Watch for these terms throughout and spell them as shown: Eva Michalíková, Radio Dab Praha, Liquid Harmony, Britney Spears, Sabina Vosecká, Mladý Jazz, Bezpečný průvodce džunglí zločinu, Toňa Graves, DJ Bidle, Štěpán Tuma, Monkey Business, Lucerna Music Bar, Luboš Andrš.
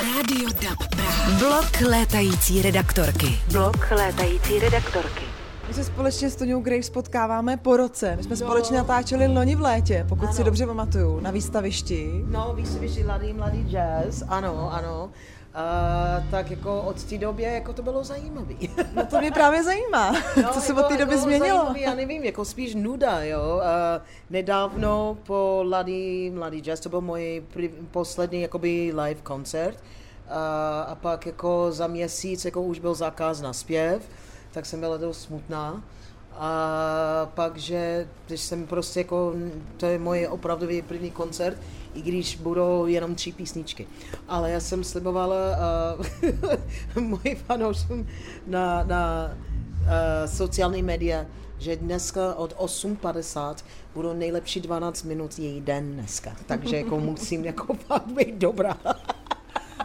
Radio Dab Praha. Blok létající redaktorky. My se společně s Toňou Graves potkáváme po roce. My jsme společně natáčeli loni v létě, pokud ano. Si dobře pamatuju, na výstavišti. No, výstavišti Mladý Jazz, ano. Tak jako od té doby jako to bylo zajímavé. No to mě právě zajímá, co se od té doby změnilo. Zajímavý, já nevím, jako spíš nuda, jo. Nedávno po Mladý Jazz, to byl můj poslední jakoby live koncert, a pak jako za měsíc jako už byl zákaz na zpěv, tak jsem byla dost smutná. A pak, že když jsem prostě jako, to je moje opravdový první koncert, i když budou jenom 3 písničky. Ale já jsem slibovala mojim fanouškům na sociální média, že dneska od 8:50 budou nejlepší 12 minut její den dneska. Takže jako musím jako fakt být dobrá.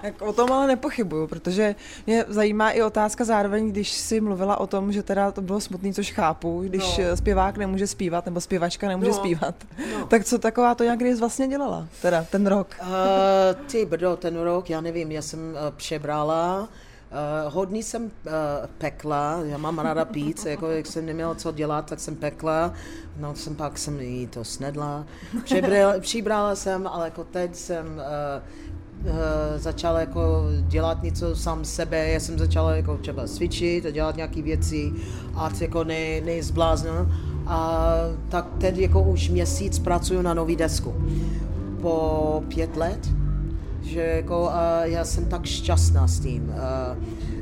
Tak o tom ale nepochybuju, protože mě zajímá i otázka zároveň, když jsi mluvila o tom, že teda to bylo smutný, což chápu, když zpěvák nemůže zpívat, nebo zpěvačka nemůže zpívat. No. Tak co taková to někdy vlastně dělala, teda ten rok? Ten rok, já nevím, já jsem přebrala, hodně jsem pekla, já mám ráda pít, jako jak jsem neměla co dělat, tak jsem pekla, pak jsem jí to snedla, přibrala jsem, ale jako teď jsem... začala jako dělat něco sám sebe, já jsem začala jako třeba cvičit a dělat nějaké věci a jako nezbláznu. A tak teď jako už měsíc pracuju na nový desku. Po 5 let, že jako já jsem tak šťastná s tím.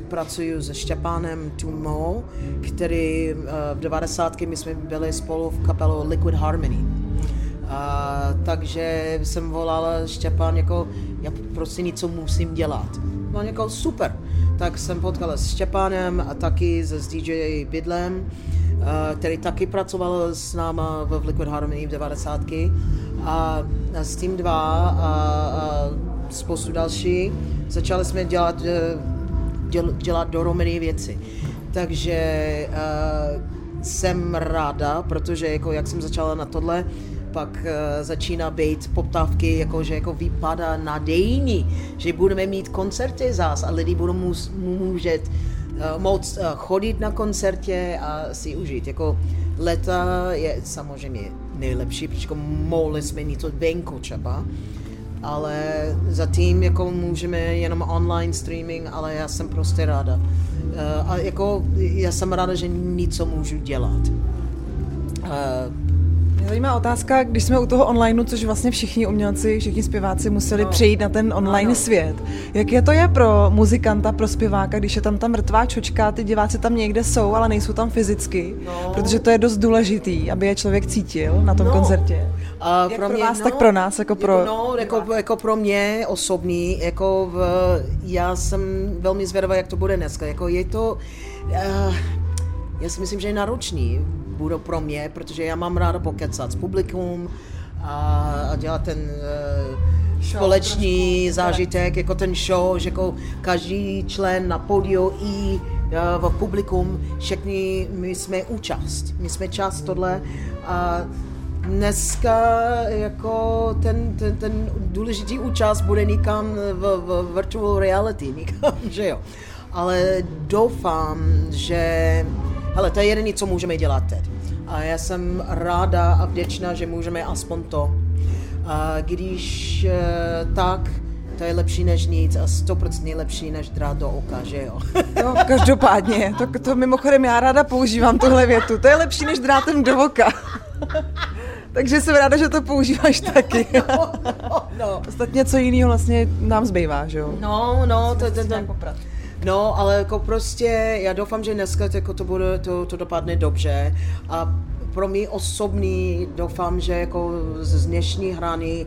Pracuju se Štěpánem Tumou, který v 90. my jsme byli spolu v kapelu Liquid Harmony. Takže jsem volala Štěpán, jako já prostě něco musím dělat. On jako super. Tak jsem potkala s Štěpánem a taky s DJ Bidlem, který taky pracoval s náma v Liquid Harmony v 90. A s tím 2 a spoustu další. Začali jsme dělat dohromady věci. Takže jsem ráda, protože jako jak jsem začala na tohle, pak začíná být poptávky, jakože jako vypadá nadějný, že budeme mít koncerty zás a lidi budou moct chodit na koncertě a si užít. Jako leta je samozřejmě nejlepší, protože mohli jsme něco venku třeba, ale zatím jako můžeme jenom online streaming, ale já jsem prostě ráda. A jako já jsem ráda, že něco můžu dělat. Zajímá otázka, když jsme u toho onlineu, což vlastně všichni umělci, všichni zpěváci museli přejít na ten online svět. Jak je to je pro muzikanta, pro zpěváka, když je tam ta mrtvá čočka, ty diváci tam někde jsou, ale nejsou tam fyzicky, protože to je dost důležitý, aby je člověk cítil na tom koncertě. Jak pro vás, tak pro nás, jako pro... Jako pro mě osobní, jako já jsem velmi zvědavá, jak to bude dneska. Jako je to... já si myslím, že je náročný. Budou pro mě, protože já mám ráda pokecat s publikum a dělat ten společný zážitek, jako ten show, že jako každý člen na pódiu i v publikum, všichni my jsme účast, my jsme část tohle a dneska jako ten důležitý účast bude nikam v virtual reality, nikam, že jo. Ale doufám, že hele, to je jediné, co můžeme dělat teď. A já jsem ráda a vděčná, že můžeme aspoň to. A když tak, to je lepší než nic a 100% lepší než drát do oka, že jo? No, každopádně. To mimochodem já ráda používám tuhle větu. To je lepší než drátem do oka. Takže jsem ráda, že to používáš taky. Ostatně co jiného vlastně nám zbývá, že jo? No, ale jako prostě já doufám, že dneska jako to dopadne dobře a pro mě osobní doufám, že jako z dnešní hrany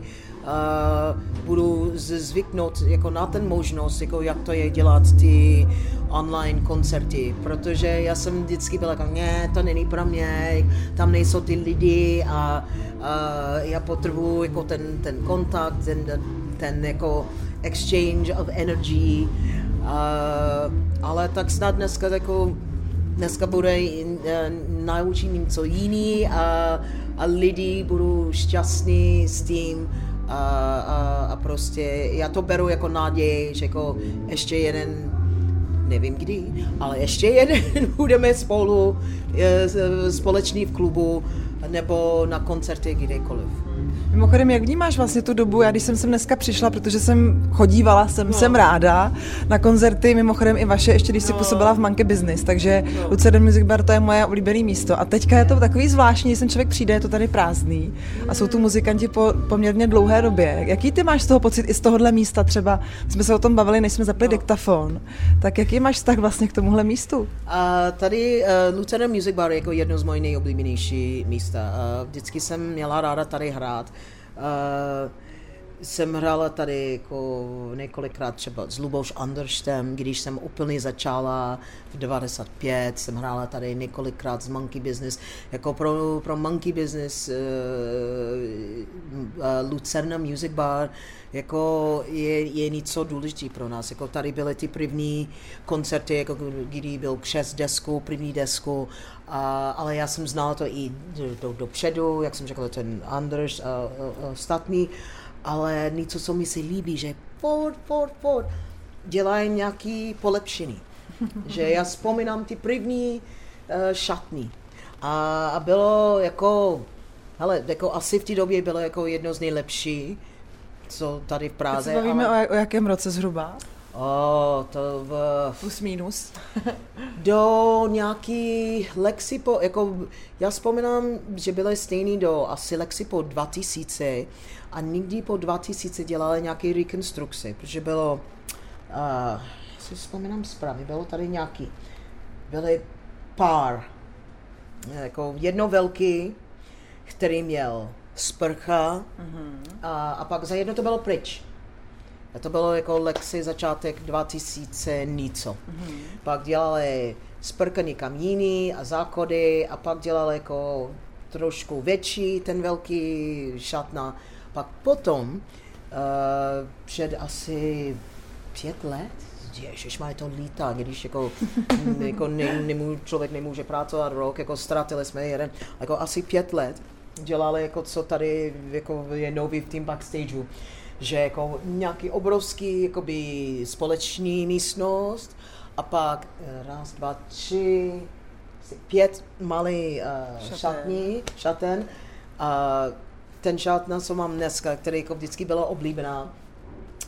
budu zvyknout jako na ten možnost, jako jak to je dělat ty online koncerty, protože já jsem vždycky byla jako, ne, to není pro mě, tam nejsou ty lidi a já potřebuji jako ten kontakt, ten jako exchange of energy. Ale tak snad dneska bude naučit něco jiný a lidi budou šťastní s tím a prostě já to beru jako naději, že jako ještě jeden, nevím kdy, ale ještě jeden budeme spolu, společný v klubu nebo na koncerty kdekoliv. Mimochodem, jak vnímáš vlastně tu dobu? Já když jsem sem dneska přišla, protože jsem chodívala, jsem ráda na koncerty, mimochodem i vaše, ještě když jsi působila v Monkey Business, takže Lucerna Music Bar, to je moje oblíbené místo. A teďka je to takový zvláštní, když sem člověk přijde, je to tady prázdný a jsou tu muzikanti po poměrně dlouhé době. Jaký ty máš z toho pocit i z tohohle místa třeba? My jsme se o tom bavili, než jsme zapli diktafon. Tak jaký máš vztah vlastně k tomuhle místu? A tady Lucerna Music Bar je jako jedno z mojich nejoblíbenějších místa. Vždycky jsem měla ráda tady hrát. Jsem hrála tady jako několikrát třeba s Luboš Andrštem, když jsem úplně začala v 95, jsem hrála tady několikrát s Monkey Business. Jako pro Monkey Business Lucerna Music Bar jako je něco důležitý pro nás. Jako tady byly ty první koncerty, jako kdy byl křest desku, první desku, ale já jsem znala to i dopředu, jak jsem řekla, ten Anders a ostatní, ale něco, co mi se líbí, že furt dělají nějaký polepšení. Že já vzpomínám ty první šatny a bylo jako, hele, jako asi v té době bylo jako jedno z nejlepších, co tady v Praze. Teď se bavíme ale... o jakém roce zhruba? To plus minus. Do nějaký Lexipo, jako já vzpomínám, že byly stejný do asi Lexipo 2000 a nikdy po 2000 dělali nějaké rekonstrukce, protože bylo, si vzpomínám správně, bylo tady nějaký, byly pár, jako jedno velký, který měl sprcha a pak za jedno to bylo pryč. A to bylo jako Lexi začátek 2000 něco. Pak dělali sprkaný kamíny a záchody a pak dělali jako trošku větší ten velký šatna. Pak potom, před asi 5 let, ježišmaj, to lítá, když jako, jako člověk nemůže pracovat rok, jako ztratili jsme jeden, jako asi 5 let dělali jako co tady jako je nový v tým backstageu. Že jako nějaký obrovský jakoby společný místnost a pak 1, 2, 3, 5 malý šaten a ten šatna, co mám dneska, který jako vždycky byla oblíbená,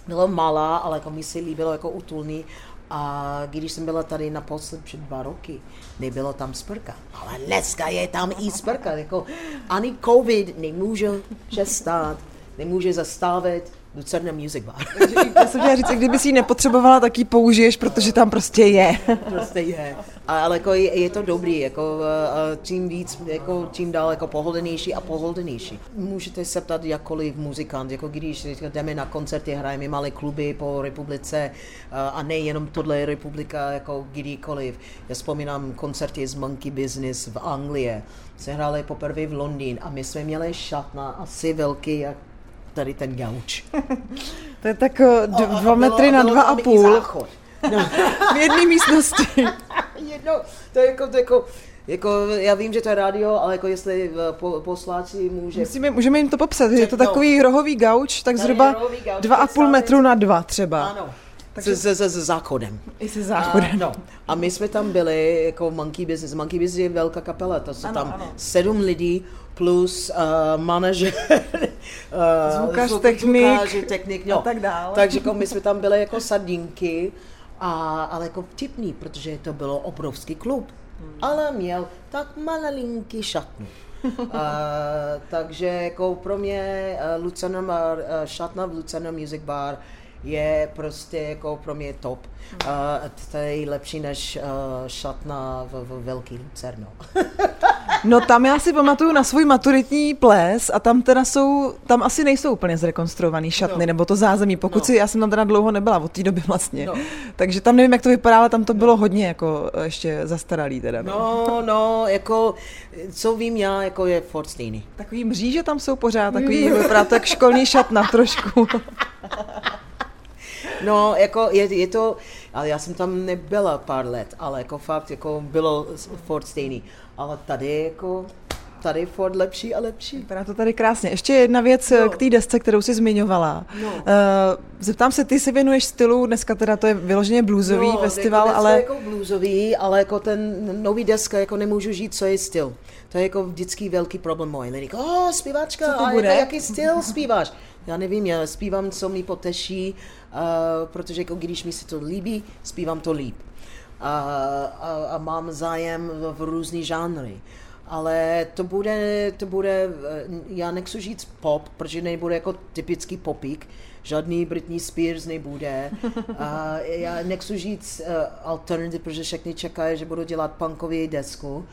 byla malá, ale jako mi se líbilo jako útulný. A když jsem byla tady naposled před 2 roky, nebylo tam sprka, ale dneska je tam i sprka, jako ani covid nemůže přestát. Nemůže zastavit Lucerna Music Bar. Já jsem chtěla říct, kdyby si ji nepotřebovala, tak ji použiješ, protože tam prostě je. Prostě je. Ale jako je to dobrý, jako tím víc, jako tím dál jako pohodlnější a pohodlnější. Můžete se ptat jakkoliv muzikant, jako když jdeme na koncerty, hrajeme malé kluby po republice a nejenom tohle je republika, jako kdykoliv. Já vzpomínám koncerty z Monkey Business v Anglii. Se hráli poprvé v Londýn a my jsme měli šatna asi velký, jak tady ten gauč. To je tak 2 metry na 2,5. No. V jedné místnosti. Jedno, to je jako, já vím, že to je rádio, ale jako jestli posláči může... Můžeme jim to popsat, je to takový rohový gauč, tak zhruba 2,5 metru na 2 třeba. Ano. Se záchodem. I se záchodem. A my jsme tam byli jako Monkey Business. Monkey Business je velká kapela, to jsou tam 7 lidí plus manažer, zvukař, technik a tak dále. Takže jako my jsme tam byli jako sardinky, ale jako vtipný, protože to bylo obrovský klub. Ale měl tak malalinký šatnu. Takže jako pro mě šatna v Lucerna Music Bar je prostě jako pro mě top. To je lepší než šatna v Velký Lucerno. No tam já si pamatuju na svůj maturitní ples a tam teda tam asi nejsou úplně zrekonstruovaný šatny, nebo to zázemí, já jsem tam teda dlouho nebyla, od té doby vlastně. Takže tam nevím, jak to vypadá, ale tam to bylo hodně jako ještě zastaralý teda. No, jako co vím já, jako je furt stejný. Takový mříže tam jsou pořád, takový vypadá tak školní šatna trošku. No, jako je to, ale já jsem tam nebyla pár let, ale jako fakt, jako bylo furt stejný, ale tady jako tady furt lepší a lepší. Vypadá to tady krásně. Ještě jedna věc k té desce, kterou jsi zmiňovala. Zeptám se, ty se věnuješ stylu, dneska teda to je vyloženě bluesový festival, jako ale... Jako bluesový, ale jako ten nový deska, jako nemůžu žít, co je styl. To je jako vždycky velký problém můj. Lidé říkají, zpívačka, a jaký styl zpíváš? Já nevím, já zpívám, co mi poteší, protože jako když mi se to líbí, zpívám to líp. A mám zájem v různý žánry. Ale to bude, já nechci říct pop, protože nebude jako typický popík, žádný Britney Spears nebude. A já nechci říct alternative, protože všichni čekají, že budu dělat punkový desku.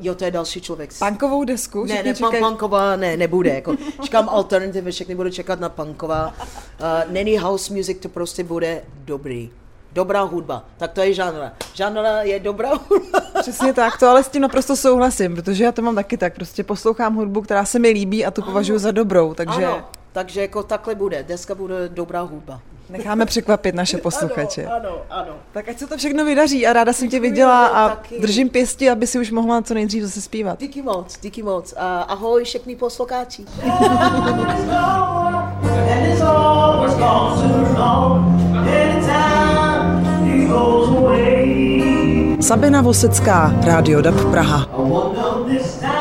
Jo, to je další člověk. Punkovou desku? Ne, punková nebude. Jako, říkám alternative, všichni budu čekat na punková. Není house music, to prostě bude dobrý. Dobrá hudba, tak to je žánra. Žánra je dobrá hudba. Přesně tak, to ale s tím naprosto souhlasím, protože já to mám taky tak, prostě poslouchám hudbu, která se mi líbí a tu považuji za dobrou, takže... Ano, takže jako takhle bude, deska bude dobrá hudba. Necháme překvapit naše posluchače. Ano. Tak ať se to všechno vydaří a ráda jsem tě viděla a taky. Držím pěsti, aby si už mohla co nejdřív zase zpívat. Díky moc. Ahoj všichni posluchači. Sabina Vosecká, Radio Dab Praha.